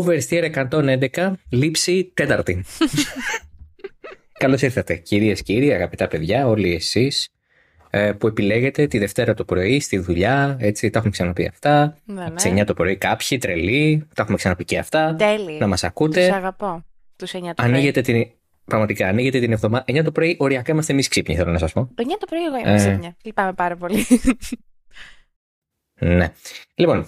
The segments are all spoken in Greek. Oversteer 111, λήψη τέταρτη. Καλώς ήρθατε κυρίες, κύριοι, αγαπητά παιδιά, όλοι εσείς που επιλέγετε τη Δευτέρα το πρωί στη δουλειά, έτσι, τα έχουμε ξαναπεί αυτά. Ναι, ναι. Σε 9 το πρωί κάποιοι τρελοί, τα έχουμε ξαναπεί και αυτά. Τέλει. Να μας ακούτε. Τους αγαπώ, τους 9 το πρωί. Ανοίγετε την... Πραγματικά, ανοίγετε την εβδομάδα. 9 το πρωί, οριακά είμαστε εμείς ξύπνοι, θέλω να σας πω. 9 το πρωί, εγώ είμαι ξύπνια. Λυπάμαι πάρα πολύ. Ναι. Λοιπόν,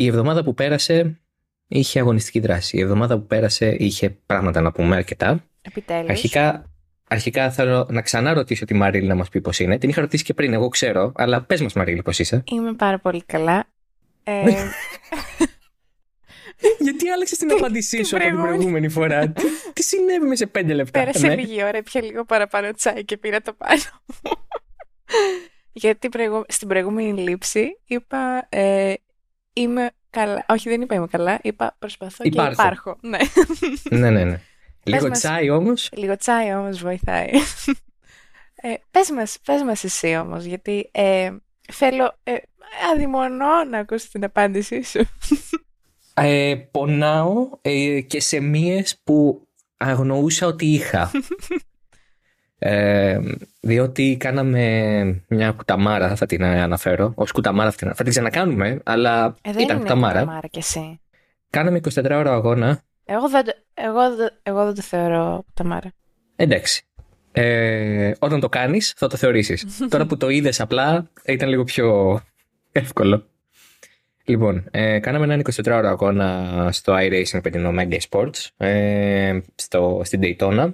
η εβδομάδα που πέρασε είχε αγωνιστική δράση. Η εβδομάδα που πέρασε είχε πράγματα να πούμε αρκετά. Επιτέλους. Αρχικά θέλω να ξαναρωτήσω τη Μαρίλη να μας πει πώς είναι. Την είχα ρωτήσει και πριν, εγώ ξέρω, αλλά πες μας, Μαρίλη, πώς είσαι. Είμαι πάρα πολύ καλά. Γιατί άλλαξε την απάντησή σου από την προηγούμενη φορά. Τι συνέβη με σε 5 λεπτά. Πέρασε λίγη ώρα, πια λίγο παραπάνω τσάι και πήρα το πάνω. Γιατί στην προηγούμενη λήψη είπα είμαι καλά. Όχι, δεν είπα είμαι καλά. Είπα προσπαθώ και υπάρχω. Ναι. Λίγο τσάι όμως. Λίγο τσάι όμως βοηθάει. Πες μας εσύ όμως, γιατί θέλω αδειμονώ να ακούσω την απάντησή σου. Πονάω και σε μίες που αγνοούσα ότι είχα. Διότι κάναμε μια κουταμάρα, θα την αναφέρω. Ως κουταμάρα θα την ξανακάνουμε, αλλά ήταν κουταμάρα. Κουταμάρα κι εσύ. Κάναμε 24 ώρα αγώνα. Εγώ δεν το θεωρώ κουταμάρα. Εντάξει. Όταν το κάνεις θα το θεωρήσεις. Τώρα που το είδες απλά ήταν λίγο πιο εύκολο. Λοιπόν, κάναμε έναν 24ωρο αγώνα στο iRacing με την Omega Sports στην Daytona,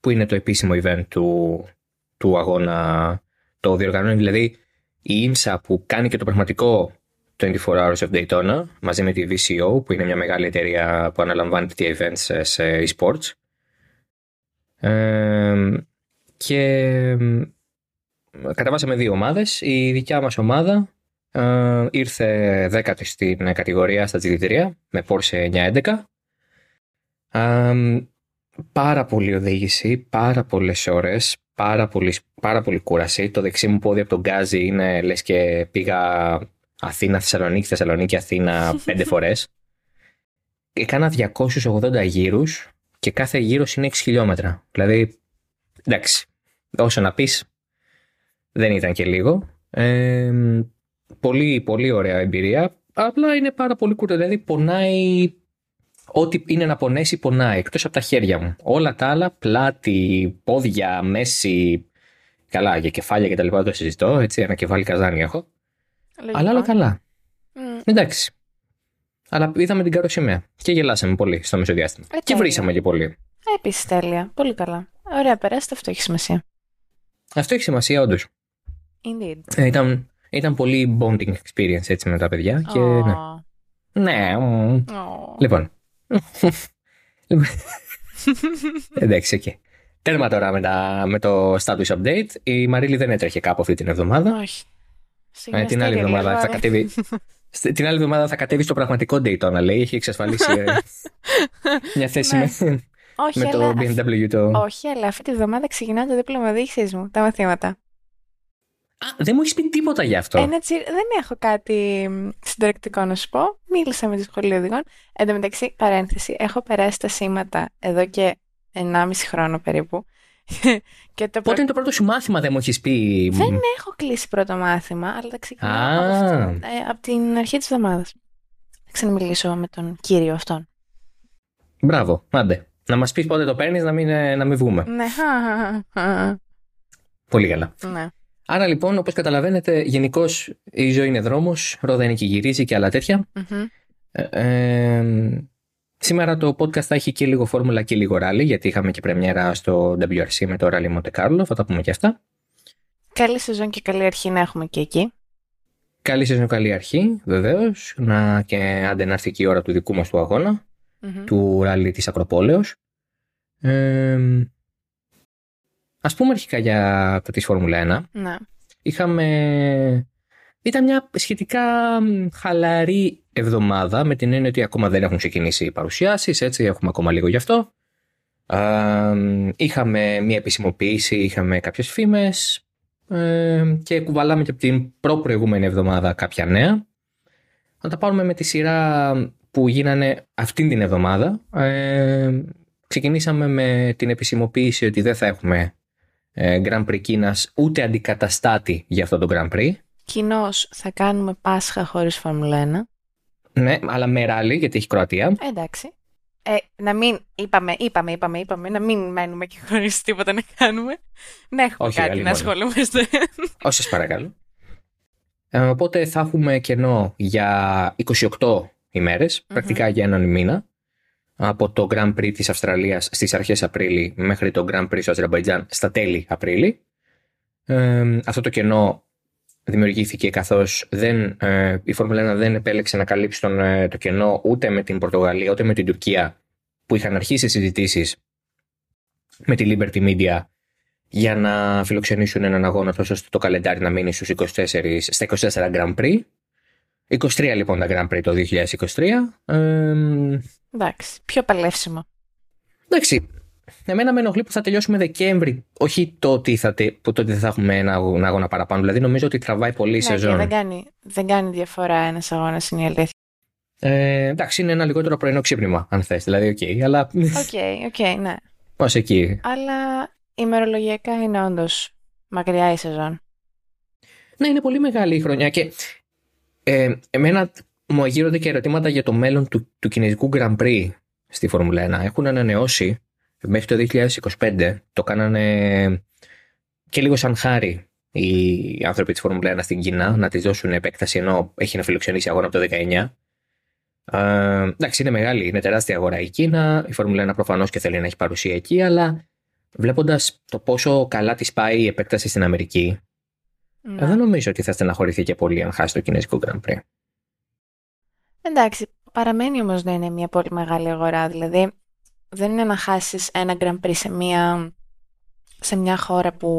που είναι το επίσημο event του αγώνα. Το διοργανώνει δηλαδή η IMSA, που κάνει και το πραγματικό 24 Hours of Daytona μαζί με τη VCO, που είναι μια μεγάλη εταιρεία που αναλαμβάνει τέτοια events σε e-sports. Και καταβάσαμε δύο ομάδες. Η δικιά μας ομάδα ήρθε 10η στην κατηγορία στα τζιγιτήρια με Porsche 911. Πάρα πολύ οδήγηση, πάρα πολλές ώρες, πάρα πολύ κούραση. Το δεξί μου πόδι από τον γκάζι είναι λες και πήγα Αθήνα, Θεσσαλονίκη, Θεσσαλονίκη, Αθήνα 5 φορές. Έκανα 280 γύρους και κάθε γύρος είναι 6 χιλιόμετρα. Δηλαδή, εντάξει, όσο να πεις, δεν ήταν και λίγο. Πολύ, πολύ ωραία εμπειρία. Απλά είναι πάρα πολύ κουρτό. Δηλαδή πονάει. Ό,τι είναι να πονέσει, πονάει. Εκτός από τα χέρια μου. Όλα τα άλλα, πλάτη, πόδια, μέση. Καλά, για κεφάλια και τα λοιπά δεν το συζητώ. Έτσι, ένα κεφάλι καζάνι έχω. Λογικό. Αλλά όλα καλά. Εντάξει. Αλλά είδαμε την καροσημαία. Και γελάσαμε πολύ στο μεσοδιάστημα. Και βρήσαμε και πολύ. Επίσης τέλεια. Πολύ καλά. Ωραία, περάστε. Αυτό έχει σημασία. Αυτό έχει σημασία, όντως. Indeed. Ήταν πολύ bonding experience έτσι με τα παιδιά και ναι. Λοιπόν. Εντάξει, εκεί. Τέρμα τώρα με το status update. Η Μαρίλη δεν έτρεχε κάπου αυτή την εβδομάδα. Όχι. Την άλλη εβδομάδα θα κατέβει. Την άλλη εβδομάδα θα κατέβει στο πραγματικό Daytona, λέει. Έχει εξασφαλίσει μια θέση με το BMW το. Όχι, αλλά αυτή τη εβδομάδα ξεκινά το δίπλωμα οδήγησής μου, τα μαθήματα. Δεν μου έχεις πει τίποτα γι' αυτό. Δεν έχω κάτι συντορεκτικό να σου πω. Μίλησα με τη σχολή οδηγών. Εν τω μεταξύ, παρένθεση, έχω περάσει τα σήματα εδώ και 1,5 χρόνο περίπου. Πότε είναι το πρώτο σου μάθημα, δεν μου έχεις πει. Δεν έχω κλείσει πρώτο μάθημα, αλλά τα ξεκινάω από την αρχή της εβδομάδας. Θα ξαναμιλήσω με τον κύριο αυτόν. Μπράβο, άντε. Να μας πεις πότε το παίρνεις, να μην βγούμε. Ναι. Πολύ καλά. Ναι. Άρα λοιπόν, όπως καταλαβαίνετε, γενικώς η ζωή είναι δρόμος, ρόδα είναι και γυρίζει και άλλα τέτοια. Mm-hmm. Σήμερα το podcast θα έχει και λίγο φόρμουλα και λίγο ράλι, γιατί είχαμε και πρεμιέρα στο WRC με το ράλι Monte Carlo, θα τα πούμε και αυτά. Καλή σεζόν και καλή αρχή να έχουμε και εκεί. Καλή σεζόν, καλή αρχή, βεβαίως. Και άντε να έρθει και η ώρα του δικού μας του αγώνα, του ράλι της Ακροπόλεως. Ας πούμε αρχικά για τη Φόρμουλα 1. Ναι. Ήταν μια σχετικά χαλαρή εβδομάδα, με την έννοια ότι ακόμα δεν έχουν ξεκινήσει οι παρουσιάσεις, έτσι, έχουμε ακόμα λίγο γι' αυτό. Είχαμε μια επισημοποίηση, είχαμε κάποιες φήμες και κουβαλάμε και από την προπροηγούμενη εβδομάδα κάποια νέα. να τα πάρουμε με τη σειρά που γίνανε αυτήν την εβδομάδα. Ξεκινήσαμε με την επισημοποίηση ότι δεν θα έχουμε Grand Prix Κίνας ούτε αντικαταστάτη για αυτό το Grand Prix. Κοινώς θα κάνουμε Πάσχα χωρίς Φόρμουλα 1. Ναι, αλλά με ράλι, γιατί έχει Κροατία. Εντάξει. Να μην είπαμε, να μην μένουμε και χωρίς τίποτα να κάνουμε. Να έχουμε όχι, κάτι να ασχολούμαστε. Όχι, σας παρακαλώ. Οπότε θα έχουμε κενό για 28 ημέρες, πρακτικά για έναν μήνα. Από το Grand Prix της Αυστραλίας στις αρχές Απρίλη μέχρι το Grand Prix στο Αζερμπαϊτζάν στα τέλη Απρίλη. Αυτό το κενό δημιουργήθηκε καθώς η Φόρμουλα 1 δεν επέλεξε να καλύψει το κενό ούτε με την Πορτογαλία ούτε με την Τουρκία, που είχαν αρχίσει συζητήσεις με τη Liberty Media για να φιλοξενήσουν έναν αγώνα τόσο ώστε το καλεντάρι να μείνει στους 24, στα 24 Grand Prix. 23 λοιπόν τα Grand Prix το 2023. Εντάξει, πιο παλεύσιμο. Εντάξει, εμένα με ενοχλεί που θα τελειώσουμε Δεκέμβρη, όχι το ότι θα έχουμε ένα αγώνα παραπάνω. Δηλαδή νομίζω ότι τραβάει πολύ η σεζόν. Δεν κάνει διαφορά ένας αγώνας, είναι η αλήθεια. Εντάξει, είναι ένα λιγότερο πρωινό ξύπνημα, αν θες. Δηλαδή, οκ, αλλά... Οκ, ναι. Πώς εκεί. Αλλά ημερολογιακά είναι όντως μακριά η σεζόν. Ναι, είναι πολύ μεγάλη η χρονιά και... εμένα μου γύρονται και ερωτήματα για το μέλλον του κινέζικου Grand Prix στη Φόρμουλα 1. Έχουν ανανεώσει μέχρι το 2025, το κάνανε και λίγο σαν χάρη οι άνθρωποι της Φόρμουλα 1 στην Κίνα, να της δώσουν επέκταση, ενώ έχει να φιλοξενήσει αγώνα από το 19. Εντάξει, είναι μεγάλη, είναι τεράστια αγορά η Κίνα. Η Φόρμουλα 1 προφανώς και θέλει να έχει παρουσία εκεί, αλλά βλέποντας το πόσο καλά της πάει η επέκταση στην Αμερική, ναι, δεν νομίζω ότι θα στεναχωρηθεί και πολύ αν χάσει το κινέζικο Grand Prix. Εντάξει, παραμένει όμως να είναι μια πολύ μεγάλη αγορά. Δηλαδή δεν είναι να χάσεις ένα Grand Prix σε μια χώρα που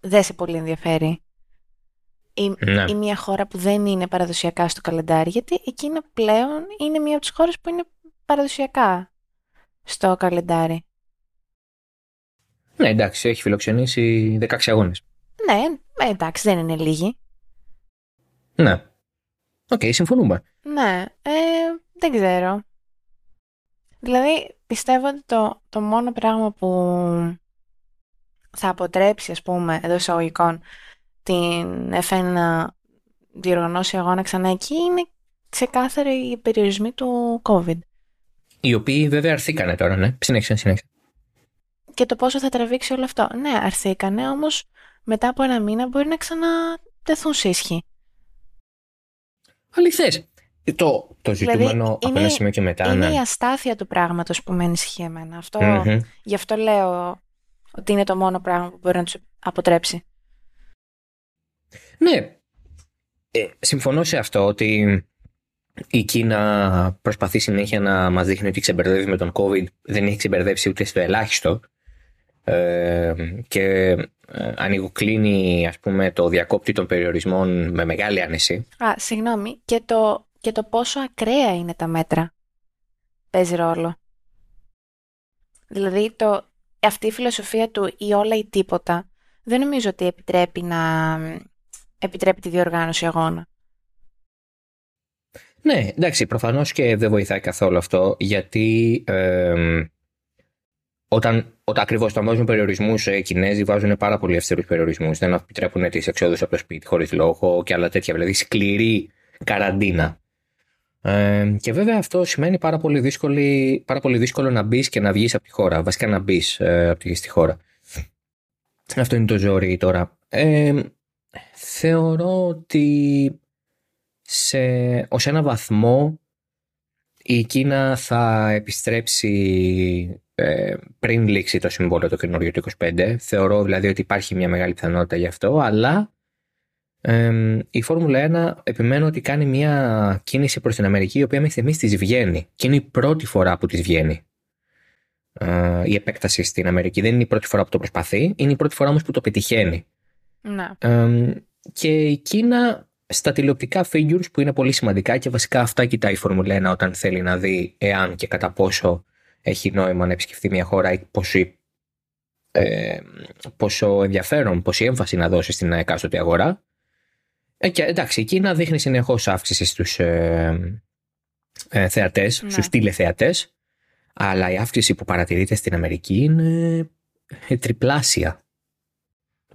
δεν σε πολύ ενδιαφέρει ή μια χώρα που δεν είναι παραδοσιακά στο καλεντάρι, γιατί η Κίνα πλέον είναι μια από τις χώρες που είναι παραδοσιακά στο καλεντάρι. Ναι, εντάξει, έχει φιλοξενήσει 16 αγώνες. Ναι, εντάξει, δεν είναι λίγοι. Ναι. Οκ, συμφωνούμε. Ναι, δεν ξέρω. Δηλαδή, πιστεύω ότι το μόνο πράγμα που θα αποτρέψει, ας πούμε, εντός εισαγωγικών, την F1 να διοργανώσει αγώνα ξανά εκεί, είναι ξεκάθαρη οι περιορισμοί του COVID. Οι οποίοι βέβαια αρθήκανε τώρα, ναι. Συνέχισε. Και το πόσο θα τραβήξει όλο αυτό. Ναι, αρθήκανε, όμως... μετά από ένα μήνα μπορεί να ξανατεθούν σε ίσχυ. Αληθές. Το ζητούμενο δηλαδή, από ένα σημείο και μετά. Είναι η αστάθεια του πράγματος που με ενισχύει εμένα. Γι' αυτό λέω ότι είναι το μόνο πράγμα που μπορεί να τους αποτρέψει. Ναι. Συμφωνώ σε αυτό, ότι η Κίνα προσπαθεί συνέχεια να μας δείχνει ότι ξεμπερδεύει με τον COVID. Δεν έχει ξεμπερδεύσει ούτε στο ελάχιστο. Και ανοιγοκλίνει, ας πούμε, το διακόπτη των περιορισμών με μεγάλη άνεση. Συγγνώμη, και το πόσο ακραία είναι τα μέτρα παίζει ρόλο. Δηλαδή αυτή η φιλοσοφία του ή όλα ή τίποτα δεν νομίζω ότι επιτρέπει τη διοργάνωση αγώνα. Ναι, εντάξει, προφανώς και δεν βοηθάει καθόλου αυτό, γιατί όταν ακριβώς βάζουν περιορισμούς, οι Κινέζοι βάζουν πάρα πολύ αυστηρούς περιορισμούς. Δεν επιτρέπουν τις εξόδους από το σπίτι χωρίς λόγο και άλλα τέτοια. Δηλαδή, σκληρή καραντίνα. Και βέβαια αυτό σημαίνει πάρα πολύ δύσκολο να μπεις και να βγεις από τη χώρα. Βασικά να μπεις στη χώρα. Αυτό είναι το ζόρι τώρα. Θεωρώ ότι ως ένα βαθμό η Κίνα θα επιστρέψει... πριν λήξει το συμβόλαιο το καινούριο του 25. Θεωρώ δηλαδή ότι υπάρχει μια μεγάλη πιθανότητα γι' αυτό, αλλά η Φόρμουλα 1 επιμένω ότι κάνει μια κίνηση προς την Αμερική, η οποία μέχρι στιγμής της βγαίνει και είναι η πρώτη φορά που της βγαίνει η επέκταση στην Αμερική. Δεν είναι η πρώτη φορά που το προσπαθεί, είναι η πρώτη φορά όμως που το πετυχαίνει. Να. Και η Κίνα στα τηλεοπτικά figures που είναι πολύ σημαντικά και βασικά αυτά κοιτάει η Φόρμουλα 1 όταν θέλει να δει εάν και κατά πόσο έχει νόημα να επισκεφτεί μια χώρα ή πόσο ενδιαφέρον, πόση έμφαση να δώσει στην εκάστοτε αγορά. Εντάξει, η Κίνα δείχνει συνεχώς αύξηση στους θεατές, ναι, στους τηλεθεατές, αλλά η αύξηση που παρατηρείται στην Αμερική είναι τριπλάσια.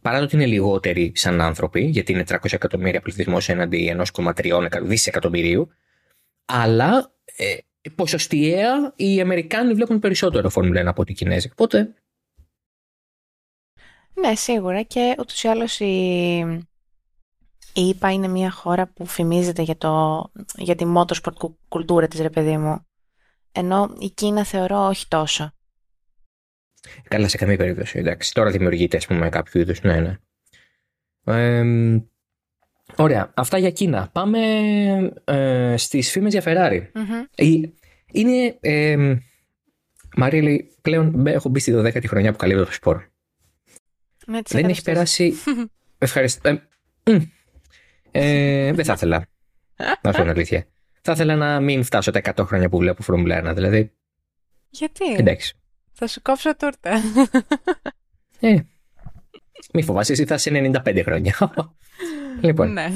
Παρά το ότι είναι λιγότεροι σαν άνθρωποι, γιατί είναι 300 εκατομμύρια πληθυσμός έναντι 1,3 δισεκατομμυρίου, αλλά ποσοστιαία οι Αμερικάνοι βλέπουν περισσότερο Formula 1 από ότι οι Κινέζοι. Οπότε... Ναι, σίγουρα, και ούτως ή άλλως η ΕΠΑ είναι μια χώρα που φημίζεται για τη motorsport κουλτούρα της, ρε παιδί μου. Ενώ η Κίνα θεωρώ όχι τόσο. Καλά, σε καμία περίπτωση, εντάξει. Τώρα δημιουργείται, ας πούμε, κάποιο είδους, ναι, ναι. Ωραία, αυτά για Κίνα. Πάμε στις φήμες για Ferrari. Mm-hmm. Είναι, Μαρίλη, πλέον έχω μπει στη 12η χρονιά που καλύπτω το σπορ. Ναι, δεν έχει περάσει... Ευχαριστώ. Δεν θα ήθελα να σου είναι αλήθεια. Θα ήθελα να μην φτάσω τα 100 χρόνια που βλέπω Formula 1, δηλαδή. Γιατί? Εντάξει. Θα σου κόψω τούρτα. Μη φοβάσαι, εσύ θα είσαι 95 χρόνια. Λοιπόν. Ναι.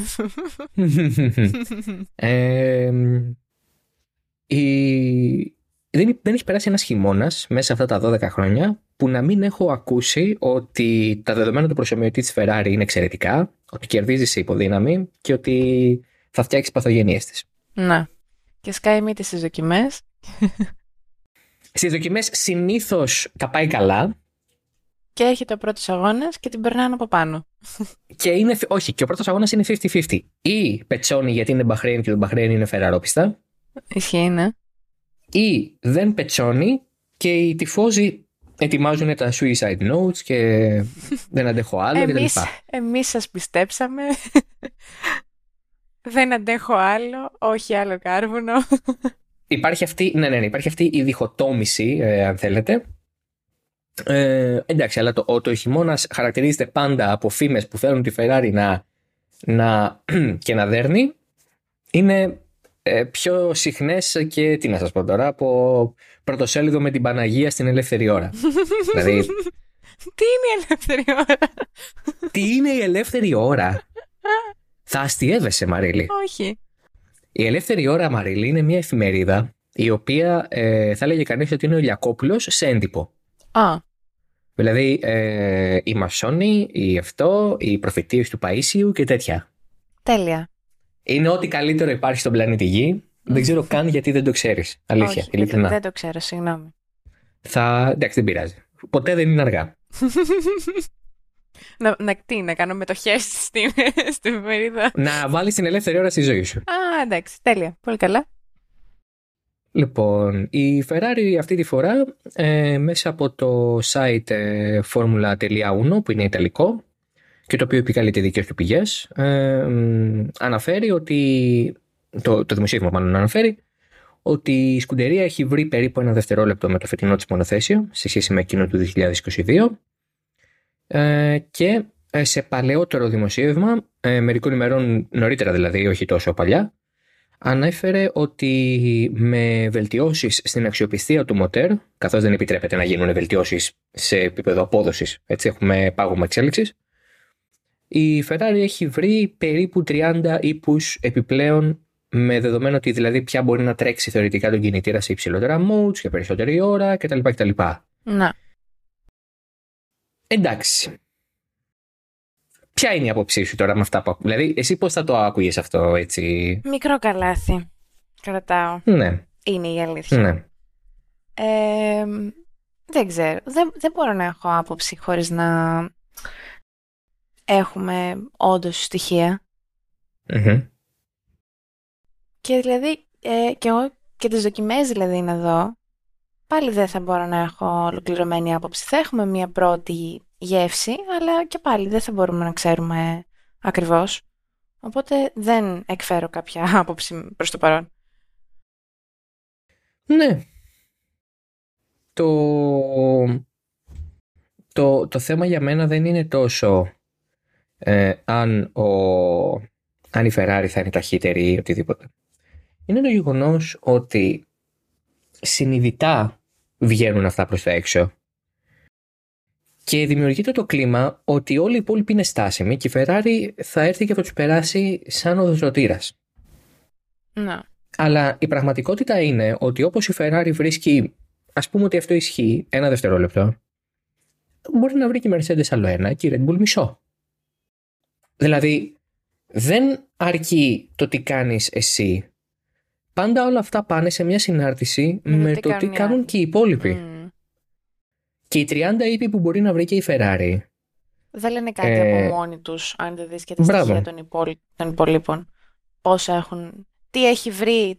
Δεν έχει περάσει ένας χειμώνας μέσα αυτά τα 12 χρόνια που να μην έχω ακούσει ότι τα δεδομένα του προσωμιωτή της Ferrari είναι εξαιρετικά, ότι κερδίζει σε υποδύναμη και ότι θα φτιάξει παθογένειές της. Να. Και σκάει μύτη στις δοκιμές. Στις δοκιμές συνήθως τα πάει καλά. Και έρχεται ο πρώτος αγώνας και την περνάνε από πάνω. Και είναι, όχι, και ο πρώτος αγώνας είναι 50-50. Ή πετσώνει γιατί είναι Μπαχρέιν και το Μπαχρέιν είναι φεραρόπιστα. Ισχύει, ναι. Ή δεν πετσώνει και οι τυφόζοι ετοιμάζουν τα suicide notes και δεν αντέχω άλλο κτλ. Εμείς σας πιστέψαμε. Δεν αντέχω άλλο, όχι άλλο κάρβουνο. Υπάρχει αυτή, υπάρχει αυτή η διχοτόμηση, αν θέλετε. Εντάξει, αλλά το χειμώνας χαρακτηρίζεται πάντα από φήμες που θέλουν τη Ferrari να δέρνει. Είναι πιο συχνές και, τι να σας πω τώρα, από πρωτοσέλιδο με την Παναγία στην ελεύθερη ώρα. Δηλαδή, τι είναι η ελεύθερη ώρα? Τι είναι η ελεύθερη ώρα? Θα αστιεύεσαι, Μαρίλη. Όχι. Η ελεύθερη ώρα, Μαρίλη, είναι μια εφημερίδα η οποία θα λέγει κανείς ότι είναι ο Λιακόπουλος σε έντυπο. Α. Δηλαδή οι μασόνοι, οι αυτό, οι προφητείες του Παΐσιου και τέτοια. Τέλεια. Είναι ό,τι καλύτερο υπάρχει στον πλανήτη Γη. Δεν ξέρω καν γιατί δεν το ξέρεις. Αλήθεια. Όχι, ειλικρινά. Δεν το ξέρω, συγγνώμη. Εντάξει, δεν πειράζει. Ποτέ δεν είναι αργά. Να κάνω μετοχές στην εφημερίδα. Να βάλεις την ελεύθερη ώρα στη ζωή σου. Α, εντάξει, τέλεια. Πολύ καλά. Λοιπόν, η Ferrari αυτή τη φορά μέσα από το site formula.uno, που είναι ιταλικό και το οποίο επικαλείται δικές του πηγές, αναφέρει ότι το δημοσίευμα μάλλον αναφέρει ότι η σκουντερία έχει βρει περίπου ένα δευτερόλεπτο με το φετινό της μονοθέσιο σε σχέση με εκείνο του 2022. Και σε παλαιότερο δημοσίευμα, μερικών ημερών νωρίτερα δηλαδή, όχι τόσο παλιά, ανέφερε ότι με βελτιώσεις στην αξιοπιστία του μοτέρ, καθώς δεν επιτρέπεται να γίνουν βελτιώσεις σε επίπεδο απόδοσης, έτσι έχουμε πάγωμα εξέλιξης, η Ferrari έχει βρει περίπου 30 ύπους επιπλέον, με δεδομένο ότι δηλαδή πια μπορεί να τρέξει θεωρητικά τον κινητήρα σε υψηλότερα modes και περισσότερη ώρα κτλ. Να. Εντάξει. Ποια είναι η άποψή σου τώρα με αυτά που ακούω? Δηλαδή, εσύ πώς θα το άκουγες αυτό, έτσι? Μικρό καλάθι, κρατάω. Ναι. Είναι η αλήθεια. Ναι. Δεν ξέρω. Δεν μπορώ να έχω άποψη χωρίς να έχουμε όντως στοιχεία. Mm-hmm. Και δηλαδή, και εγώ και τις δοκιμές δηλαδή να δω, πάλι δεν θα μπορώ να έχω ολοκληρωμένη άποψη. Θα έχουμε μια πρώτη γεύση, αλλά και πάλι δεν θα μπορούμε να ξέρουμε ακριβώς. Οπότε δεν εκφέρω κάποια άποψη προς το παρόν. Ναι. Το θέμα για μένα δεν είναι τόσο αν η Ferrari θα είναι ταχύτερη ή οτιδήποτε. Είναι το γεγονός ότι συνειδητά βγαίνουν αυτά προς τα έξω Και δημιουργείται το κλίμα ότι όλοι οι υπόλοιποι είναι στάσιμοι και η Ferrari θα έρθει και θα τους περάσει σαν οδοσρωτήρας. Ναι. Αλλά η πραγματικότητα είναι ότι όπως η Ferrari βρίσκει, ας πούμε ότι αυτό ισχύει, ένα δευτερόλεπτο, μπορεί να βρει και η Mercedes άλλο ένα και η Red Bull μισό. Δηλαδή, δεν αρκεί το τι κάνεις εσύ. Πάντα όλα αυτά πάνε σε μια συνάρτηση με το τι κάνουν και οι υπόλοιποι. Και οι 30 ήπιοι που μπορεί να βρει και η Ferrari δεν λένε κάτι από μόνοι τους, αν δεν δεις και τα στοιχεία των υπολείπων. Πόσα έχουν, τι έχει βρει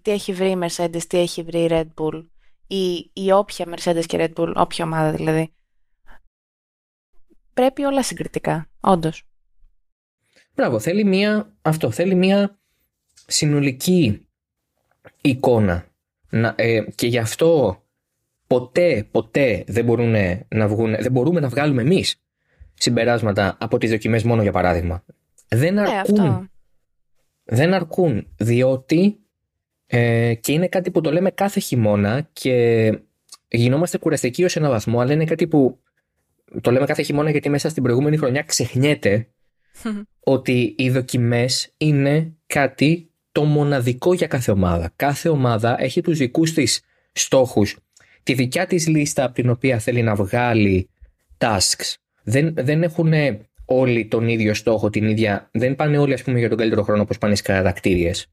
η Mercedes, τι έχει βρει η Red Bull, η όποια Mercedes και Red Bull, όποια ομάδα δηλαδή. Πρέπει όλα συγκριτικά, όντως. Μπράβο, θέλει μια συνολική εικόνα. Και γι' αυτό ποτέ δεν μπορούμε να βγάλουμε εμείς συμπεράσματα από τις δοκιμές μόνο για παράδειγμα. Δεν αρκούν διότι και είναι κάτι που το λέμε κάθε χειμώνα και γινόμαστε κουραστικοί ως ένα βαθμό, αλλά είναι κάτι που το λέμε κάθε χειμώνα γιατί μέσα στην προηγούμενη χρονιά ξεχνιέται ότι οι δοκιμές είναι κάτι το μοναδικό για κάθε ομάδα. Κάθε ομάδα έχει τους δικούς της στόχους, τη δικιά της λίστα από την οποία θέλει να βγάλει tasks. Δεν έχουν όλοι τον ίδιο στόχο, την ίδια. Δεν πάνε όλοι, ας πούμε, για τον καλύτερο χρόνο όπως πάνε στις κατακτήριες.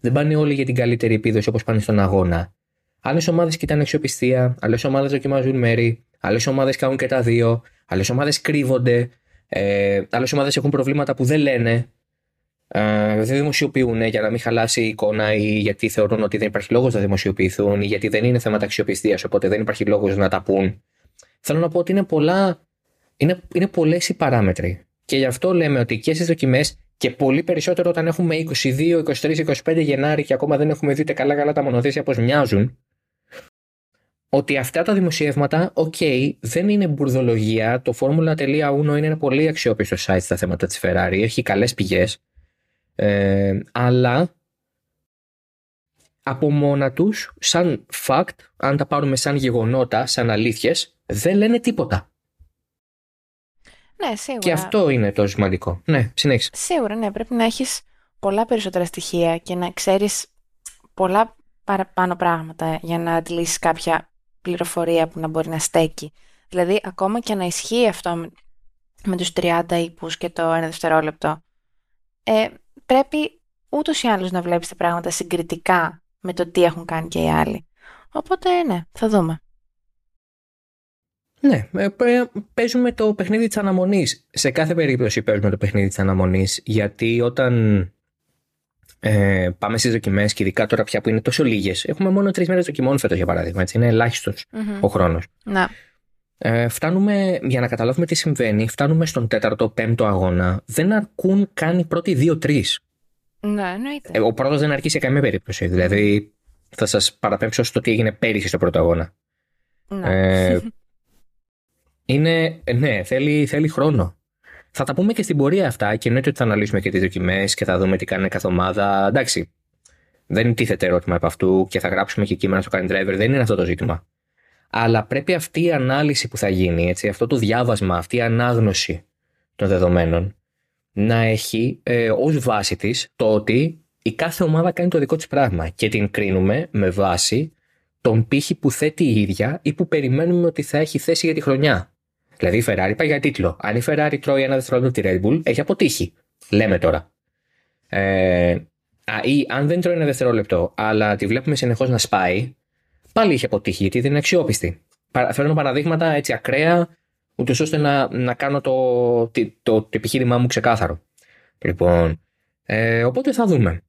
Δεν πάνε όλοι για την καλύτερη επίδοση όπως πάνε στον αγώνα. Άλλες ομάδες κοιτάνε αξιοπιστία, άλλες ομάδες δοκιμάζουν μέρη, άλλες ομάδες κάνουν και τα δύο, άλλες ομάδες κρύβονται, άλλες ομάδες έχουν προβλήματα που δεν λένε, δεν δημοσιοποιούν για να μην χαλάσει η εικόνα ή γιατί θεωρούν ότι δεν υπάρχει λόγος να δημοσιοποιηθούν ή γιατί δεν είναι θέματα αξιοπιστίας, οπότε δεν υπάρχει λόγος να τα πούν. Θέλω να πω ότι είναι πολλές οι παράμετροι και γι' αυτό λέμε ότι και στις δοκιμές και πολύ περισσότερο όταν έχουμε 22, 23, 25 Γενάρη και ακόμα δεν έχουμε δει καλά τα μονοθέσια πως μοιάζουν, ότι αυτά τα δημοσιεύματα, δεν είναι μπουρδολογία. Το formula.uno είναι ένα πολύ αξιόπιστο site στα θέματα της Ferrari, έχει καλές πηγές, αλλά από μόνα τους, σαν fact, αν τα πάρουμε σαν γεγονότα, σαν αλήθειες, δεν λένε τίποτα. Ναι, σίγουρα. Και αυτό είναι το σημαντικό. Ναι, συνέχισε. Σίγουρα, ναι. Πρέπει να έχεις πολλά περισσότερα στοιχεία και να ξέρεις πολλά παραπάνω πράγματα για να αντιλήσεις κάποια πληροφορία που να μπορεί να στέκει. Δηλαδή, ακόμα και να ισχύει αυτό με τους 30 ύπους και το 1 δευτερόλεπτο, πρέπει ούτως ή άλλως να βλέπεις τα πράγματα συγκριτικά με το τι έχουν κάνει και οι άλλοι. Οπότε, ναι, θα δούμε. Ναι, παίζουμε το παιχνίδι της αναμονής. Σε κάθε περίπτωση παίζουμε το παιχνίδι της αναμονής, γιατί όταν πάμε στις δοκιμές και ειδικά τώρα πια που είναι τόσο λίγες, έχουμε μόνο 3 μέρες δοκιμών φέτος για παράδειγμα, έτσι, είναι ελάχιστος ο χρόνος. Να. Φτάνουμε, για να καταλάβουμε τι συμβαίνει, φτάνουμε στον 4ο-5ο αγώνα. Δεν αρκούν καν οι πρώτοι 2-3. Ναι, εννοείται. Ο πρώτος δεν αρκεί σε καμία περίπτωση. Δηλαδή, θα σας παραπέμψω στο τι έγινε πέρυσι στο πρώτο αγώνα. Ναι, θέλει χρόνο. Θα τα πούμε και στην πορεία αυτά και εννοείται ότι θα αναλύσουμε και τις δοκιμές και θα δούμε τι κάνει κάθε ομάδα. Εντάξει, δεν τίθεται ερώτημα από αυτού και θα γράψουμε και κείμενα στο Car Driver, δεν είναι αυτό το ζήτημα. Αλλά πρέπει αυτή η ανάλυση που θα γίνει, έτσι, αυτό το διάβασμα, αυτή η ανάγνωση των δεδομένων να έχει ως βάση της το ότι η κάθε ομάδα κάνει το δικό της πράγμα και την κρίνουμε με βάση τον πύχη που θέτει η ίδια ή που περιμένουμε ότι θα έχει θέση για τη χρονιά. Δηλαδή η Ferrari πάει για τίτλο. Αν η Ferrari τρώει 1 δευτερόλεπτο τη Red Bull, έχει αποτύχει. Λέμε τώρα. Ή αν δεν τρώει 1 δευτερόλεπτο, αλλά τη βλέπουμε συνεχώς να σπάει, πάλι έχει αποτύχει γιατί δεν είναι αξιόπιστη. Φέρνω παραδείγματα έτσι ακραία, ούτως ώστε να κάνω το επιχείρημά μου ξεκάθαρο. Λοιπόν, οπότε θα δούμε.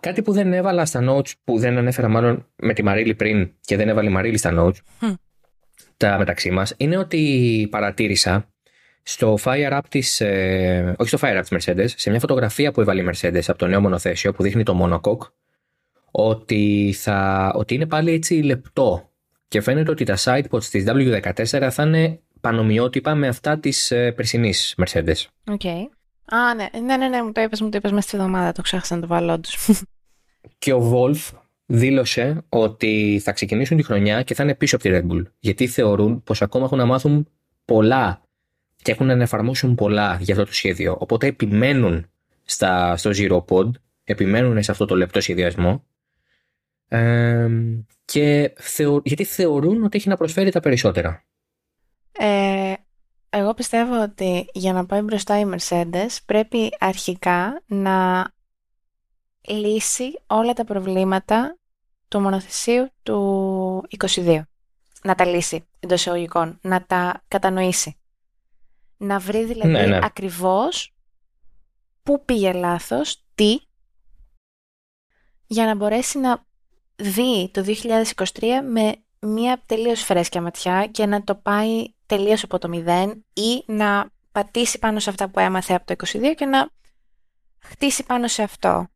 Κάτι που δεν έβαλα στα notes, που δεν ανέφερα μάλλον με τη Μαρίλη πριν και δεν έβαλε η Μαρίλη στα notes, τα μεταξύ μας, είναι ότι παρατήρησα στο fire-up της, όχι στο fire-up της Mercedes, σε μια φωτογραφία που έβαλε η Mercedes από το νέο μονοθέσιο που δείχνει το monocoque, ότι είναι πάλι έτσι λεπτό και φαίνεται ότι τα sidepods της W14 θα είναι πανομοιότυπα με αυτά της περσινής Mercedes. Okay. Α, ναι, μου το είπες μέσα στη εβδομάδα, το ξέχασα να το βάλω τους. Και ο Wolff δήλωσε ότι θα ξεκινήσουν τη χρονιά και θα είναι πίσω από τη Red Bull, γιατί θεωρούν πως ακόμα έχουν να μάθουν πολλά και έχουν να εφαρμόσουν πολλά για αυτό το σχέδιο. Οπότε επιμένουν στο Zero Pod, επιμένουν σε αυτό το λεπτό σχεδιασμό και γιατί θεωρούν ότι έχει να προσφέρει τα περισσότερα. Εγώ πιστεύω ότι για να πάει μπροστά η Mercedes πρέπει αρχικά να λύσει όλα τα προβλήματα του μονοθεσίου του 22. Να τα λύσει εντός εισαγωγικών, να τα κατανοήσει. Να βρει δηλαδή ακριβώς πού πήγε λάθος, τι, για να μπορέσει να δει το 2023 με μία τελείως φρέσκια ματιά και να το πάει τελείως από το μηδέν ή να πατήσει πάνω σε αυτά που έμαθε από το 22 και να χτίσει πάνω σε αυτό.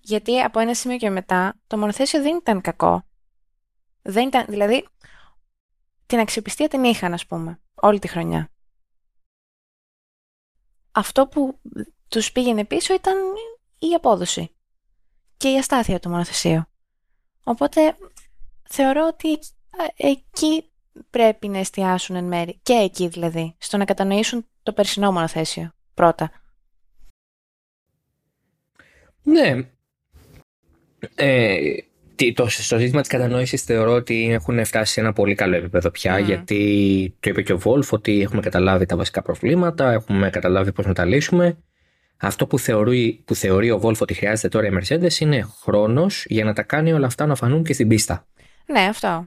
Γιατί από ένα σημείο και μετά το μονοθέσιο δεν ήταν κακό. Δεν ήταν, δηλαδή την αξιοπιστία την είχαν, ας πούμε, όλη τη χρονιά. Αυτό που τους πήγαινε πίσω ήταν η απόδοση και η αστάθεια του μονοθεσίου. Οπότε θεωρώ ότι εκεί πρέπει να εστιάσουν εν μέρη. Και εκεί δηλαδή, στο να κατανοήσουν το περσινό μονοθέσιο πρώτα. Ναι. Στο ζήτημα της κατανόησης θεωρώ ότι έχουν φτάσει σε ένα πολύ καλό επίπεδο πια, γιατί το είπε και ο Βόλφ ότι έχουμε καταλάβει τα βασικά προβλήματα, έχουμε καταλάβει πώς να τα λύσουμε. Αυτό που θεωρεί ο Βόλφ ότι χρειάζεται τώρα η Mercedes είναι χρόνος για να τα κάνει όλα αυτά να φανούν και στην πίστα. Ναι, αυτό.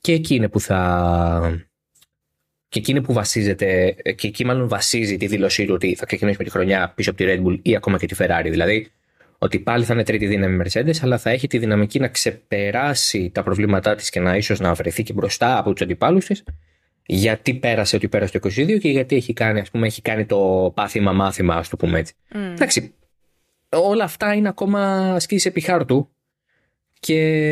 Και εκεί είναι που θα... Και εκεί είναι που βασίζεται, και εκεί μάλλον βασίζει τη δήλωσή του ότι θα ξεκινήσουμε τη χρονιά πίσω από τη Red Bull ή ακόμα και τη Ferrari. Δηλαδή ότι πάλι θα είναι τρίτη δύναμη Mercedes, αλλά θα έχει τη δυναμική να ξεπεράσει τα προβλήματά της και να ίσως να βρεθεί και μπροστά από τους αντιπάλους της, γιατί πέρασε ότι πέρασε το 22 και γιατί έχει κάνει, ας πούμε, έχει κάνει το πάθημα-μάθημα, ας το πούμε έτσι. Εντάξει, όλα αυτά είναι ακόμα σκίσεις επί χάρτου και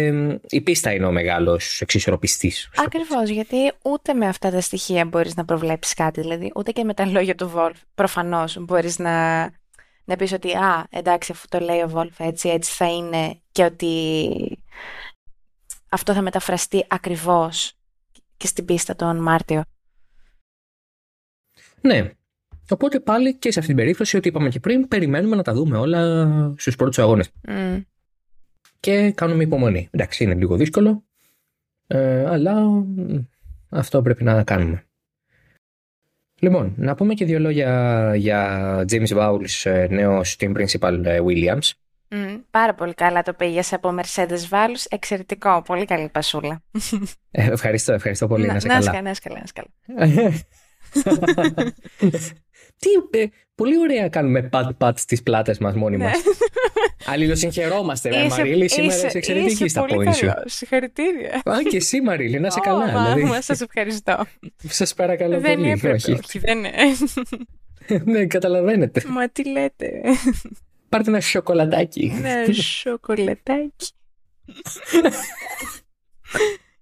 η πίστα είναι ο μεγάλος εξισορροπιστής. Ακριβώς, γιατί ούτε με αυτά τα στοιχεία μπορείς να προβλέψεις κάτι, δηλαδή ούτε και με τα λόγια του Wolff προφανώς μπορείς να πεις ότι εντάξει, αφού το λέει ο Wolff έτσι θα είναι και ότι αυτό θα μεταφραστεί ακριβώς και στην πίστα τον Μάρτιο. Ναι. Οπότε πάλι και σε αυτήν την περίπτωση, ό,τι είπαμε και πριν, περιμένουμε να τα δούμε όλα στους πρώτους αγώνες. Και κάνουμε υπομονή. Εντάξει, είναι λίγο δύσκολο, αλλά αυτό πρέπει να κάνουμε. Λοιπόν, να πούμε και δύο λόγια για James Vowles, νέος team principal Williams. Πάρα πολύ καλά το πήγες από Mercedes Vowles, εξαιρετικό, πολύ καλή πασούλα. Ευχαριστώ πολύ, να είσαι καλά. Να είσαι καλά. Πολύ ωραία κάνουμε πατ-πατ στις πλάτες μας μόνοι μας. Αλληλοσυγχαιρόμαστε, ρε Μαρίλη, σήμερα είσαι εξαιρετική στα πόδια σου. Συγχαρητήρια. Και εσύ, Μαρίλη, να είσαι καλά. Σας ευχαριστώ. Σας παρακαλώ πολύ. Ναι, καταλαβαίνετε. Μα τι λέτε. Πάρτε ένα σοκολατάκι. Ένα σοκολατάκι.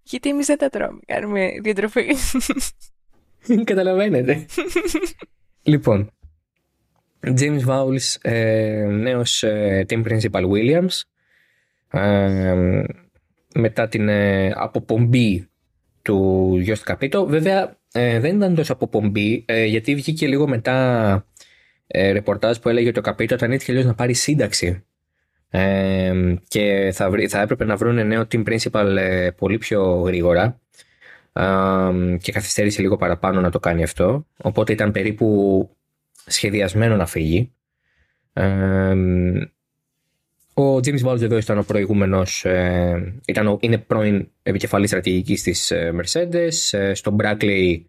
Γιατί εμείς δεν τα τρώμε, κάνουμε διατροφή. Καταλαβαίνετε. Λοιπόν, James Vowles, νέος team principal Williams, μετά την αποπομπή του Jost Capito. Βέβαια δεν ήταν τόσο αποπομπή, γιατί βγήκε λίγο μετά ρεπορτάζ που έλεγε ότι ο Capito ήταν έτσι τελείως να πάρει σύνταξη και θα έπρεπε να βρουν νέο team principal πολύ πιο γρήγορα και καθυστέρησε λίγο παραπάνω να το κάνει αυτό, οπότε ήταν περίπου σχεδιασμένο να φύγει. Ο James Vowles εδώ ήταν ο προηγούμενος, είναι πρώην επικεφαλής στρατηγικής της Mercedes. Στον Brackley,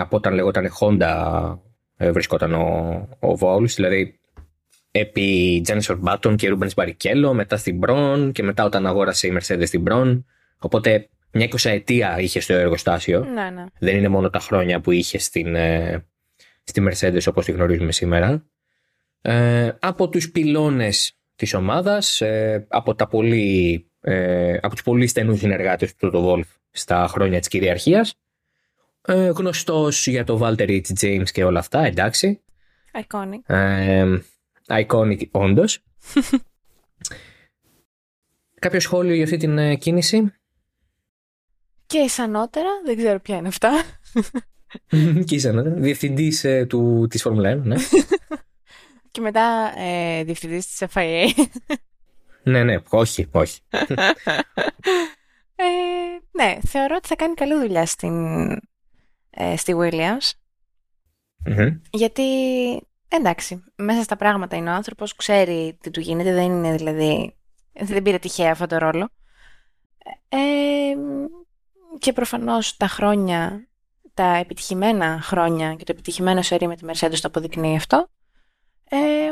από όταν λεγόταν Honda, βρισκόταν ο Vowles, δηλαδή επί Jenson Button και Rubens Barrichello, μετά στην Brawn και μετά όταν αγόρασε η Mercedes στην Brawn, οπότε μια 20ετία είχε στο εργοστάσιο. Ναι. Δεν είναι μόνο τα χρόνια που είχε στη Mercedes όπως τη γνωρίζουμε σήμερα. Από τους πυλώνες της ομάδας, από τους πολύ στενούς συνεργάτες του Toto Wolff στα χρόνια της κυριαρχίας, γνωστός για το Valtteri James και όλα αυτά, εντάξει. Iconic. Iconic όντως. Κάποιο σχόλιο για αυτή την κίνηση? και ισανότερα, δεν ξέρω ποια είναι αυτά. Και ισανότερα, διευθυντής της Formula 1, ναι. Και μετά διευθυντής της FIA. Ναι, ναι, όχι, όχι. Ναι, θεωρώ ότι θα κάνει καλή δουλειά στη Williams. Mm-hmm. Γιατί, εντάξει, μέσα στα πράγματα είναι ο άνθρωπος, ξέρει τι του γίνεται, δεν είναι δηλαδή, δεν πήρε τυχαία αυτόν τον ρόλο. Και προφανώς τα επιτυχημένα χρόνια και το επιτυχημένο σερί με τη Mercedes το αποδεικνύει αυτό.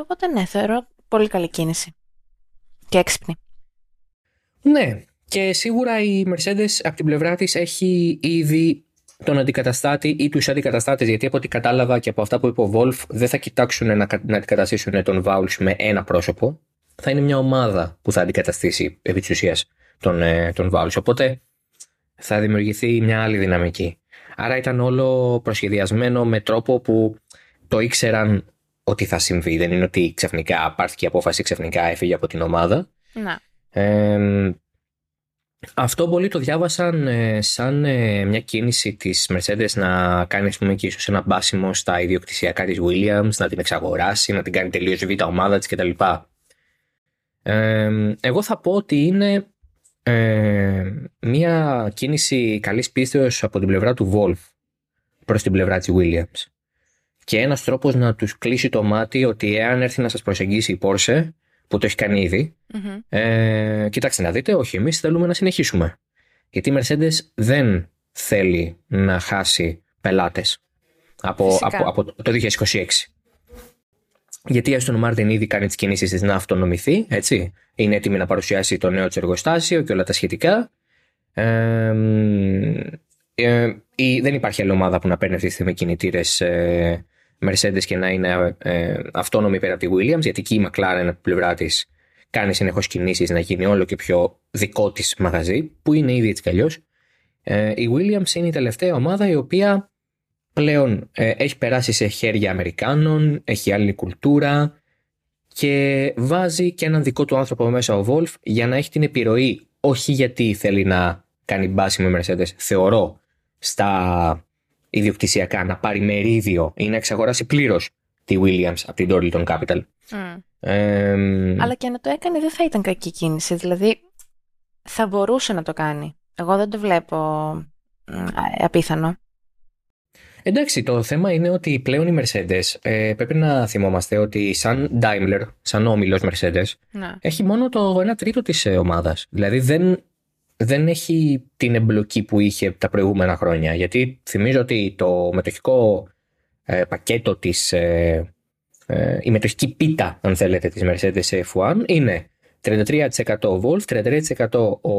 Οπότε ναι, θεωρώ πολύ καλή κίνηση και έξυπνη. Ναι, και σίγουρα η Mercedes από την πλευρά της έχει ήδη τον αντικαταστάτη ή τους αντικαταστάτες, γιατί από ό,τι κατάλαβα και από αυτά που είπε ο Wolff, δεν θα κοιτάξουν να αντικαταστήσουν τον Vowles με ένα πρόσωπο, θα είναι μια ομάδα που θα αντικαταστήσει επί της ουσίας τον Vowles, οπότε θα δημιουργηθεί μια άλλη δυναμική. Άρα ήταν όλο προσχεδιασμένο με τρόπο που το ήξεραν ότι θα συμβεί, δεν είναι ότι ξαφνικά πάρθηκε η απόφαση, ξαφνικά έφυγε από την ομάδα. Να. Αυτό πολλοί το διάβασαν σαν μια κίνηση της Mercedes να κάνει, ας πούμε, και ίσως ένα μπάσιμο στα ιδιοκτησιακά της Williams, να την εξαγοράσει, να την κάνει τελείως β' ομάδα της κτλ. Εγώ θα πω ότι είναι μια κίνηση καλής πίστεως από την πλευρά του Wolff προς την πλευρά της Williams. Και ένας τρόπος να τους κλείσει το μάτι ότι εάν έρθει να σας προσεγγίσει η Porsche, που το έχει κάνει ήδη, mm-hmm. Κοιτάξτε να δείτε, όχι, εμείς θέλουμε να συνεχίσουμε. Γιατί η Mercedes δεν θέλει να χάσει πελάτες από το 2026. Γιατί Aston Martin ήδη κάνει τις κινήσεις της να αυτονομηθεί, έτσι. Είναι έτοιμη να παρουσιάσει το νέο της εργοστάσιο και όλα τα σχετικά. Δεν υπάρχει άλλη ομάδα που να παίρνει αυτή τη στιγμή κινητήρες Mercedes και να είναι αυτόνομη πέρα από τη Williams, γιατί και η McLaren από την πλευρά της κάνει συνεχώς κινήσεις να γίνει όλο και πιο δικό της μαγαζί, που είναι ήδη έτσι κι αλλιώς. Η Williams είναι η τελευταία ομάδα η οποία πλέον έχει περάσει σε χέρια Αμερικάνων, έχει άλλη κουλτούρα και βάζει και έναν δικό του άνθρωπο μέσα ο Wolff για να έχει την επιρροή, όχι γιατί θέλει να κάνει μπάση με Mercedes, θεωρώ, στα ιδιοκτησιακά, να πάρει μερίδιο ή να εξαγοράσει πλήρως τη Williams από την Dorlington Capital. Mm. Αλλά και να το έκανε δεν θα ήταν κακή κίνηση, δηλαδή θα μπορούσε να το κάνει. Εγώ δεν το βλέπω απίθανο. Εντάξει, το θέμα είναι ότι πλέον οι Mercedes, πρέπει να θυμόμαστε ότι σαν Daimler, σαν όμιλος Mercedes, να. Έχει μόνο το 1 τρίτο της ομάδας, δηλαδή δεν έχει την εμπλοκή που είχε τα προηγούμενα χρόνια, γιατί θυμίζω ότι το μετοχικό πακέτο της, η μετοχική πίτα αν θέλετε της Mercedes F1 είναι 33% Wolff, 33% ο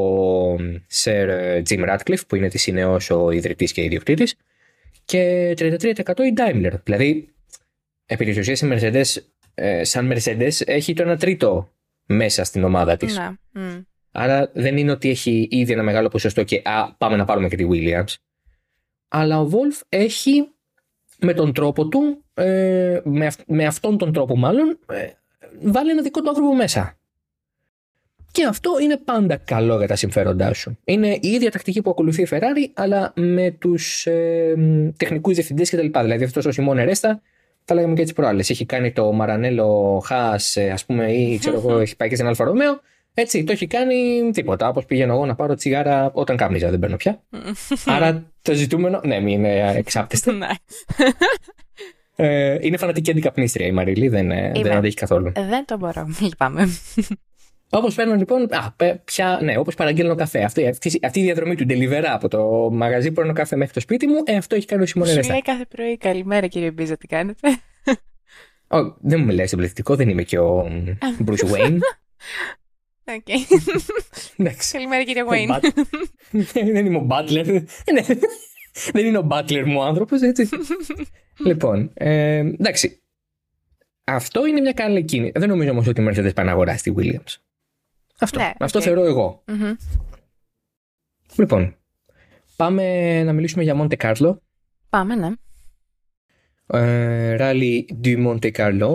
Sir Jim Ratcliffe που είναι της ηναιώς ο ιδρυτής και ιδιοκτήτης και 33% η Daimler, δηλαδή επί της ουσίας η Mercedes σαν Mercedes έχει το 1 τρίτο μέσα στην ομάδα της. Να, άρα δεν είναι ότι έχει ήδη ένα μεγάλο ποσοστό και πάμε να πάρουμε και τη Williams. Αλλά ο Wolff έχει με τον τρόπο του, με αυτόν τον τρόπο μάλλον, βάλει ένα δικό του άνθρωπο μέσα. Και αυτό είναι πάντα καλό για τα συμφέροντά σου. Είναι η ίδια τακτική που ακολουθεί η Ferrari, αλλά με τους τεχνικούς διευθυντές κτλ. Δηλαδή αυτός ο Σιμώνε Ρέστα, τα λέγαμε και έτσι προάλλες. Έχει κάνει το Μαρανέλο Χάς, ας πούμε, ή ξέρω εγώ, έχει πάει και στην Αλφα Ρωμαίο. Έτσι, το έχει κάνει τίποτα. Όπως πηγαίνω εγώ να πάρω τσιγάρα όταν κάμνιζα, δεν παίρνω πια. Άρα το ζητούμενο. Ναι, μην είναι εξάπτεστα. Είναι φανατική αντικαπνίστρια η Μαρίλη, δεν αντέχει καθόλου. Δεν το μπορώ, λυπάμαι. Όπως παίρνω λοιπόν. Ναι, όπως παραγγέλνω καφέ. Αυτή η διαδρομή του ντελιβερά από το μαγαζί που παίρνω καφέ μέχρι το σπίτι μου, αυτό έχει κάνει ο Σιμώνε Ρέστα. Λέει κάθε πρωί, καλημέρα κύριε Μπίζα, τι κάνετε. Δεν μου λέει συμπληκτικό, δεν είμαι και ο Μπρουζ Γουέιν. Okay. Καλημέρα κύριε Γουέιν. Δεν είμαι ο Μπάτλερ. Δεν είναι ο Μπάτλερ μου άνθρωπος, έτσι. Λοιπόν, εντάξει. Αυτό είναι μια καλή κίνηση. Δεν νομίζω όμως ότι η Mercedes πάει να αγοράσει τη Williams. Αυτό θεωρώ εγώ. Λοιπόν, πάμε να μιλήσουμε για Monte Carlo. Πάμε, ναι. Ράλι du Monte Carlo.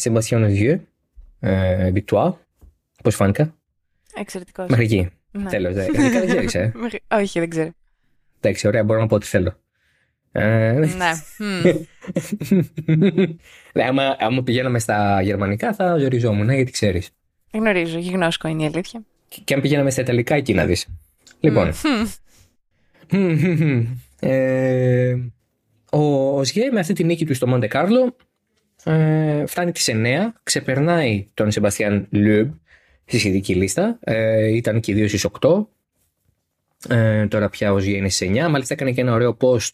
Sébastien Ogier. Victoire. Πώς φάνηκα. Εξαιρετικός. Μέχρι εκεί. Τέλος. Δεν ξέρεις, Όχι, δεν ξέρω. Εντάξει, ωραία, μπορώ να πω ό,τι θέλω. Ναι. Άμα πηγαίναμε στα γερμανικά θα ζοριζόμουν, γιατί ξέρεις. Γνωρίζω, γιγνώσκω είναι η αλήθεια. Και αν πηγαίναμε στα ιταλικά, εκεί να δεις. Λοιπόν. Ο Οζιέ με αυτή τη νίκη του στο Μοντε Κάρλο φτάνει τις 9, ξεπερνάει τον Σεμπαστιάν Λουμπ στη σχετική λίστα. Ήταν και οι δύο στις 8. Τώρα πια ο Οζιέ είναι στις 9. Μάλιστα έκανε και ένα ωραίο post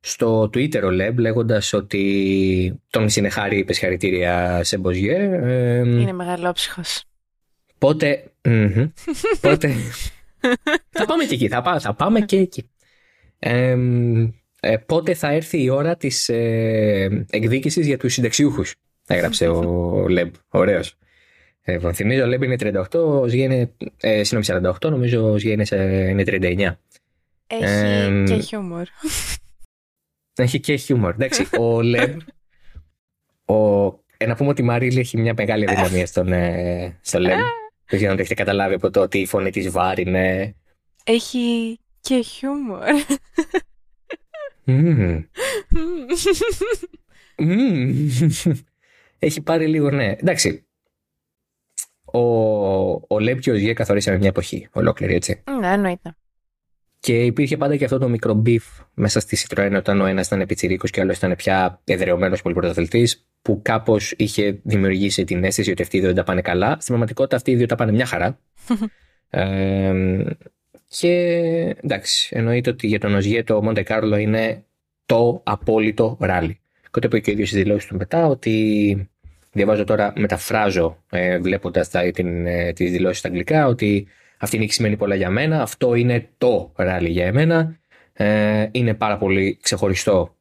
στο Twitter ο Λεμπ, λέγοντας ότι τον συνεχάρει, είπε συγχαρητήρια Σεμπ Οζιέ. Είναι μεγαλόψυχος. Πότε. Πότε. Θα πάμε και εκεί. Θα πάμε και εκεί. Πότε θα έρθει η ώρα της εκδίκησης για τους συνταξιούχους, έγραψε ο Λεμπ. Ωραίος. Θυμίζω ο Λεμπ είναι 38, ο Ζιέ είναι 48, νομίζω ο Ζιέ είναι 39. Έχει και χιούμορ. Έχει και χιούμορ. Εντάξει, ο Λεμπ. Να πούμε ότι η Μαρίλη έχει μια μεγάλη δυναμία στο Λεμπ. Δεν ξέρω αν το έχετε καταλάβει από το ότι η φωνή της βάρινε. Έχει και χιούμορ. Έχει πάρει λίγο, ναι. Εντάξει. Ο Λεμπ και ο Ζιέ καθορίσαμε μια εποχή ολόκληρη, έτσι. Ναι, εννοείται. Και υπήρχε πάντα και αυτό το μικρό μπιφ μέσα στη Citroën, όταν ο ένας ήταν πιτσιρίκος και ο άλλος ήταν πια εδρεωμένος πολυπρωταθλητής, που κάπως είχε δημιουργήσει την αίσθηση ότι αυτοί οι δύο δεν τα πάνε καλά. Στην πραγματικότητα αυτοί οι δύο τα πάνε μια χαρά. Και εντάξει, εννοείται ότι για τον Οζιέ το Μοντε Κάρλο είναι το απόλυτο ράλι. Και το είπε και ο ίδιος στις δηλώσεις του μετά, ότι διαβάζω τώρα, μεταφράζω βλέποντας τις δηλώσεις στα αγγλικά, ότι αυτή η νίκη σημαίνει πολλά για μένα. Αυτό είναι το ράλι για εμένα. Είναι πάρα πολύ ξεχωριστό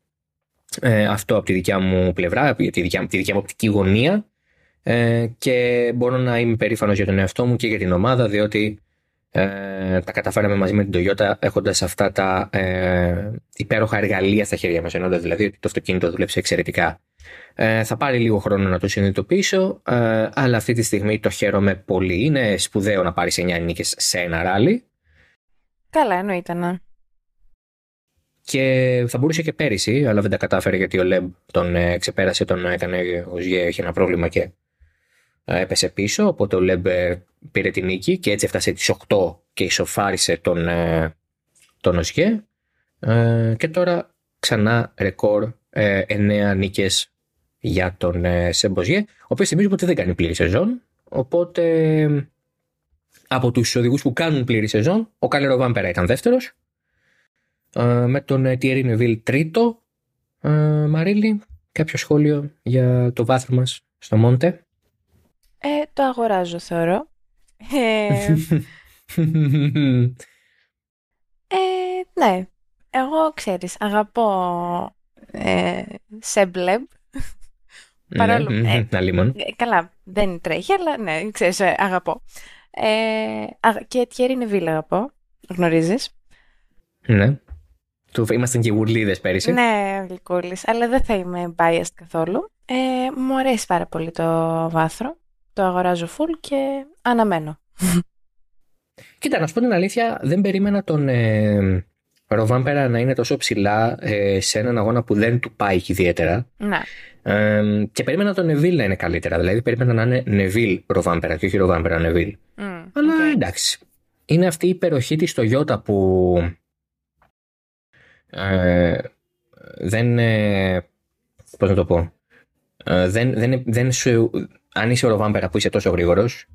αυτό από τη δικιά μου πλευρά, από τη δικιά μου οπτική γωνία. Και μπορώ να είμαι περήφανος για τον εαυτό μου και για την ομάδα, διότι τα καταφέραμε μαζί με την Toyota, έχοντας αυτά τα υπέροχα εργαλεία στα χέρια μας, εννοώντας δηλαδή ότι το αυτοκίνητο δούλεψε εξαιρετικά. Θα πάρει λίγο χρόνο να το συνειδητοποιήσω, αλλά αυτή τη στιγμή το χαίρομαι πολύ. Είναι σπουδαίο να πάρεις 9 νίκες σε ένα ράλι. Καλά, εννοείται, ναι. Και θα μπορούσε και πέρυσι, αλλά δεν τα κατάφερε, γιατί ο Λεμπ τον ξεπέρασε, τον έκανε ο Ζιέ, είχε ένα πρόβλημα και έπεσε πίσω. Οπότε ο Λεμπ πήρε την νίκη και έτσι έφτασε τις 8 και ισοφάρισε τον Οζιέ. Και τώρα ξανά ρεκόρ 9 νίκες για τον Σεμπ Οζιέ, ο οποίος θυμίζουμε ότι δεν κάνει πλήρη σεζόν. Οπότε από τους οδηγούς που κάνουν πλήρη σεζόν, ο Κάλε Ροβάνπερα ήταν δεύτερος, με τον Τιέρι Νεβίλ τρίτο. Μαρίλη, κάποιο σχόλιο για το βάθρο μας στο Μόντε? Το αγοράζω, θεωρώ. Ναι, εγώ, ξέρεις, αγαπώ Σεμπ Λεμπ. Παρόλο καλά, δεν τρέχει, αλλά ναι, ξέρεις, αγαπώ. Και Thierry Neuville αγαπώ, γνωρίζεις. Ναι, ήμασταν και γουρλίδες πέρυσι. Ναι, γλυκούλης, αλλά δεν θα είμαι biased καθόλου. Μου αρέσει πάρα πολύ το βάθρο. Το αγοράζω full και αναμένω. Κοίτα, να σου πω την αλήθεια, δεν περίμενα τον Ροβάνπερα να είναι τόσο ψηλά σε έναν αγώνα που δεν του πάει ιδιαίτερα. Ναι. Και περίμενα τον Νεβίλ να είναι καλύτερα. Δηλαδή, περίμενα να είναι Νεβίλ Ροβάνπερα και όχι Ροβάνπερα Νεβίλ. Αλλά εντάξει. Είναι αυτή η υπεροχή της Toyota που δεν. Πώς να το πω. Δεν σου. Αν είσαι ο Ροβάνπερα που είσαι τόσο γρήγορος,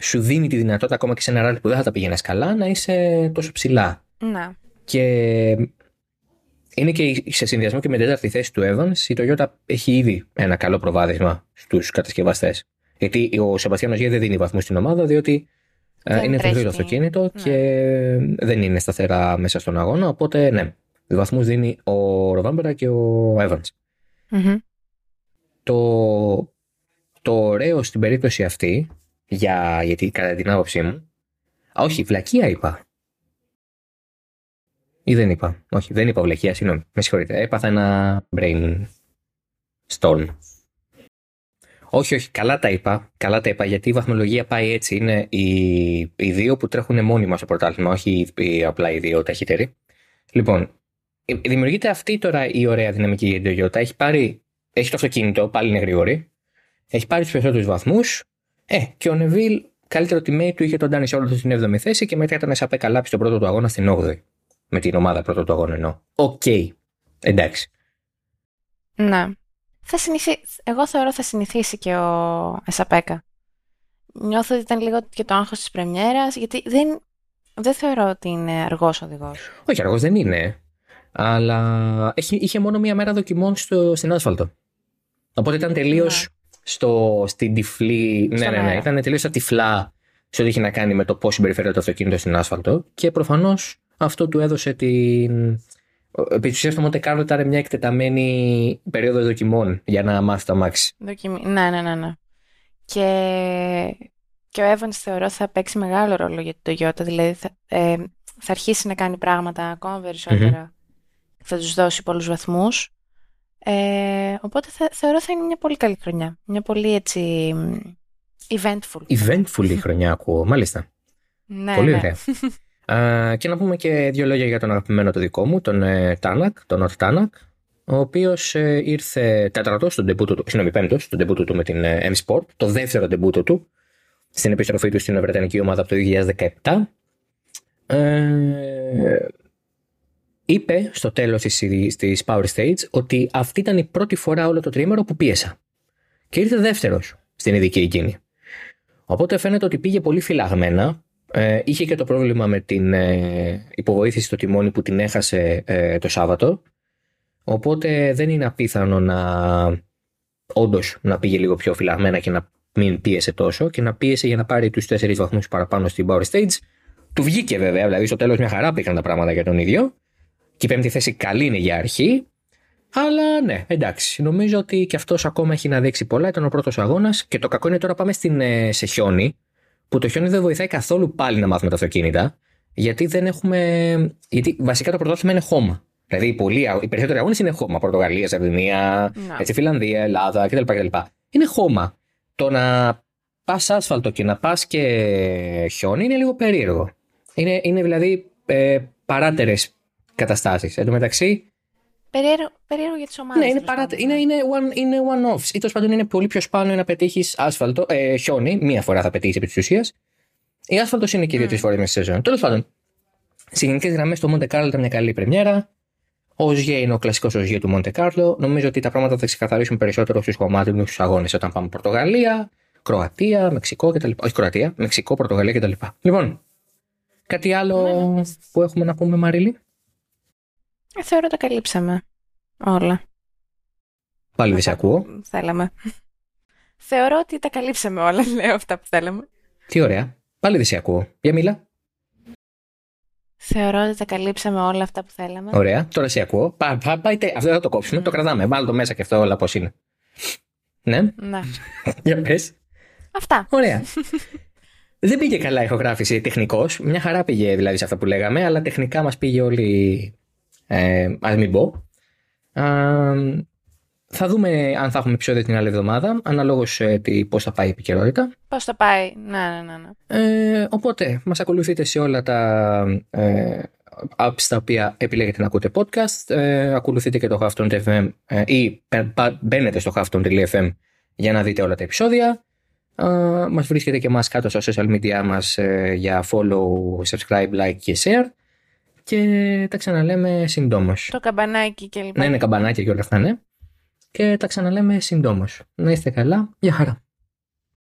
σου δίνει τη δυνατότητα ακόμα και σε ένα ράλι που δεν θα τα πηγαίνεις καλά να είσαι τόσο ψηλά. Να. Και είναι και σε συνδυασμό και με την τέταρτη θέση του Evans, η Toyota έχει ήδη ένα καλό προβάδισμα στους κατασκευαστές. Γιατί ο Σεμπαστιάν Οζιέ δεν δίνει βαθμούς στην ομάδα, διότι είναι τροχαίο το αυτοκίνητο, ναι, και δεν είναι σταθερά μέσα στον αγώνα. Οπότε ναι, βαθμούς δίνει ο Ροβάνπερα και ο Evans. Mm-hmm. Το ωραίο στην περίπτωση αυτή, γιατί κατά την άποψή μου. Όχι, βλακεία είπα. Ή δεν είπα. Όχι, δεν είπα βλακεία, συγγνώμη. Με συγχωρείτε. Έπαθα ένα brainstorm. Όχι, όχι, καλά τα είπα. Καλά τα είπα, γιατί η βαθμολογία πάει έτσι. Είναι οι δύο που τρέχουν μόνιμα στο πρωτάθλημα, όχι απλά οι δύο ταχύτεροι. Λοιπόν, δημιουργείται αυτή τώρα η ωραία δυναμική για την Toyota. Έχει το αυτοκίνητο, πάλι είναι γρήγορη. Έχει πάρει τους περισσότερους βαθμούς. Και ο Neuville, καλύτερο τιμή του είχε τον Ντάνι Σόλτ στην 7η θέση και μετά ήταν σαπέ καλάψη στον πρώτο του αγώνα στην 8η. Με την ομάδα πρώτο του αγώνα εννοώ. Οκ. Εντάξει. Ναι. Εγώ θεωρώ θα συνηθίσει και ο Εσαπέκα. Νιώθω ότι ήταν λίγο και το άγχος της πρεμιέρας, γιατί δεν θεωρώ ότι είναι αργός οδηγός. Όχι, αργός δεν είναι. Αλλά είχε μόνο μία μέρα δοκιμών στην άσφαλτο. Οπότε ήταν τελείως στην τυφλή. Ναι. Ήταν τελείως στα τυφλά σε ό,τι είχε να κάνει με το πώς συμπεριφέρεται το αυτοκίνητο στην άσφαλτο. Και προφανώς αυτό του έδωσε την. Επί της ουσίας, το Monte Carlo ήταν μια εκτεταμένη περίοδο δοκιμών για να μάθει το αμάξι. Ναι. Και ο Evans θεωρώ θα παίξει μεγάλο ρόλο για την Toyota. Δηλαδή θα αρχίσει να κάνει πράγματα ακόμα περισσότερα. Mm-hmm. Θα τους δώσει πολλούς βαθμούς. Οπότε θεωρώ θα είναι μια πολύ καλή χρονιά. Μια πολύ έτσι eventful η χρονιά, ακούω. Μάλιστα. Ναι, πολύ ωραία. Και να πούμε και δύο λόγια για τον αγαπημένο το δικό μου, τον Τάνακ, τον Οτ Τάνακ, ο οποίος ήρθε πέμπτος στον ντεμπούτο του με την M-Sport, το δεύτερο ντεμπούτο του, στην επιστροφή του στην βρετανική ομάδα από το 2017. Είπε στο τέλος της Power Stage ότι αυτή ήταν η πρώτη φορά όλο το τριήμερο που πίεσα. Και ήρθε δεύτερος στην ειδική εκείνη. Οπότε φαίνεται ότι πήγε πολύ φυλαγμένα. Είχε και το πρόβλημα με την υποβοήθηση στο τιμόνι που την έχασε το Σάββατο. Οπότε δεν είναι απίθανο όντως να πήγε λίγο πιο φυλαγμένα και να μην πίεσε τόσο και να πίεσε για να πάρει τους 4 βαθμούς παραπάνω στην Power Stage. Του βγήκε βέβαια, δηλαδή στο τέλος μια χαρά πήγαν τα πράγματα για τον ίδιο. Και η 5η θέση καλή είναι για αρχή. Αλλά ναι, εντάξει, νομίζω ότι και αυτός ακόμα έχει να δείξει πολλά. Ήταν ο πρώτος αγώνας και το κακό είναι τώρα πάμε σε χιόνι. Που το χιόνι δεν βοηθάει καθόλου πάλι να μάθουμε τα αυτοκίνητα, γιατί δεν έχουμε. Γιατί βασικά το πρωτάθλημα είναι χώμα. Δηλαδή οι περισσότεροι αγώνες είναι χώμα. Πορτογαλία, Σαρδινία, Φιλανδία, Ελλάδα κτλ. Είναι χώμα. Το να πας άσφαλτο και να πας και χιόνι είναι λίγο περίεργο. Είναι δηλαδή παράτερες καταστάσεις. Εν τω μεταξύ. Περίεργο για τις ομάδες. Ναι, είναι one-offs. Ή τέλος πάντων είναι πολύ πιο σπάνιο να πετύχεις άσφαλτο, χιόνι. Μία φορά θα πετύχεις επί της ουσίας. Η άσφαλτος είναι και 2-3 φορές μέσα στη σεζόν. Τέλος πάντων, σε γενικές γραμμές το Monte Carlo ήταν μια καλή πρεμιέρα. Ο Ogier είναι ο κλασικός Ogier του Monte Carlo. Νομίζω ότι τα πράγματα θα ξεκαθαρίσουν περισσότερο στους κομμάτινους στους αγώνες όταν πάμε Πορτογαλία, Κροατία, Μεξικό κτλ. Όχι Κροατία, Μεξικό, Πορτογαλία κτλ. Λοιπόν, κάτι άλλο που έχουμε να πούμε, Μαρίλη. Θεωρώ τα καλύψαμε όλα. Πάλι δεν σε ακούω. Θέλαμε. Θεωρώ ότι τα καλύψαμε όλα, λέω αυτά που θέλαμε. Τι ωραία. Πάλι δεν σε ακούω. Για μίλα. Θεωρώ ότι τα καλύψαμε όλα αυτά που θέλαμε. Ωραία. Τώρα σε ακούω. Αυτό θα το κόψουμε. Το κρατάμε. Βάλω το μέσα και αυτό όλα πώς είναι. Ναι. Για πες. Αυτά. Ωραία. Δεν πήγε καλά η ηχογράφηση τεχνικώς. Μια χαρά πήγε δηλαδή σε αυτά που λέγαμε, αλλά τεχνικά μας πήγε όλη. Ας μην πω. Θα δούμε αν θα έχουμε επεισόδιο την άλλη εβδομάδα, αναλόγως πώς θα πάει η επικαιρότητα. Πώς θα πάει, ναι. Οπότε, μας ακολουθείτε σε όλα τα apps τα οποία επιλέγετε να ακούτε podcast. Ακολουθείτε και το Hrafton.fm ή μπαίνετε στο Hrafton.fm για να δείτε όλα τα επεισόδια. Μας βρίσκετε και εμάς κάτω στα social media μας για follow, subscribe, like και share. Και τα ξαναλέμε συντόμως. Το καμπανάκι και λοιπά. Ναι, είναι καμπανάκι και όλα αυτά, ναι. Και τα ξαναλέμε συντόμως. Να είστε καλά. Γεια χαρά.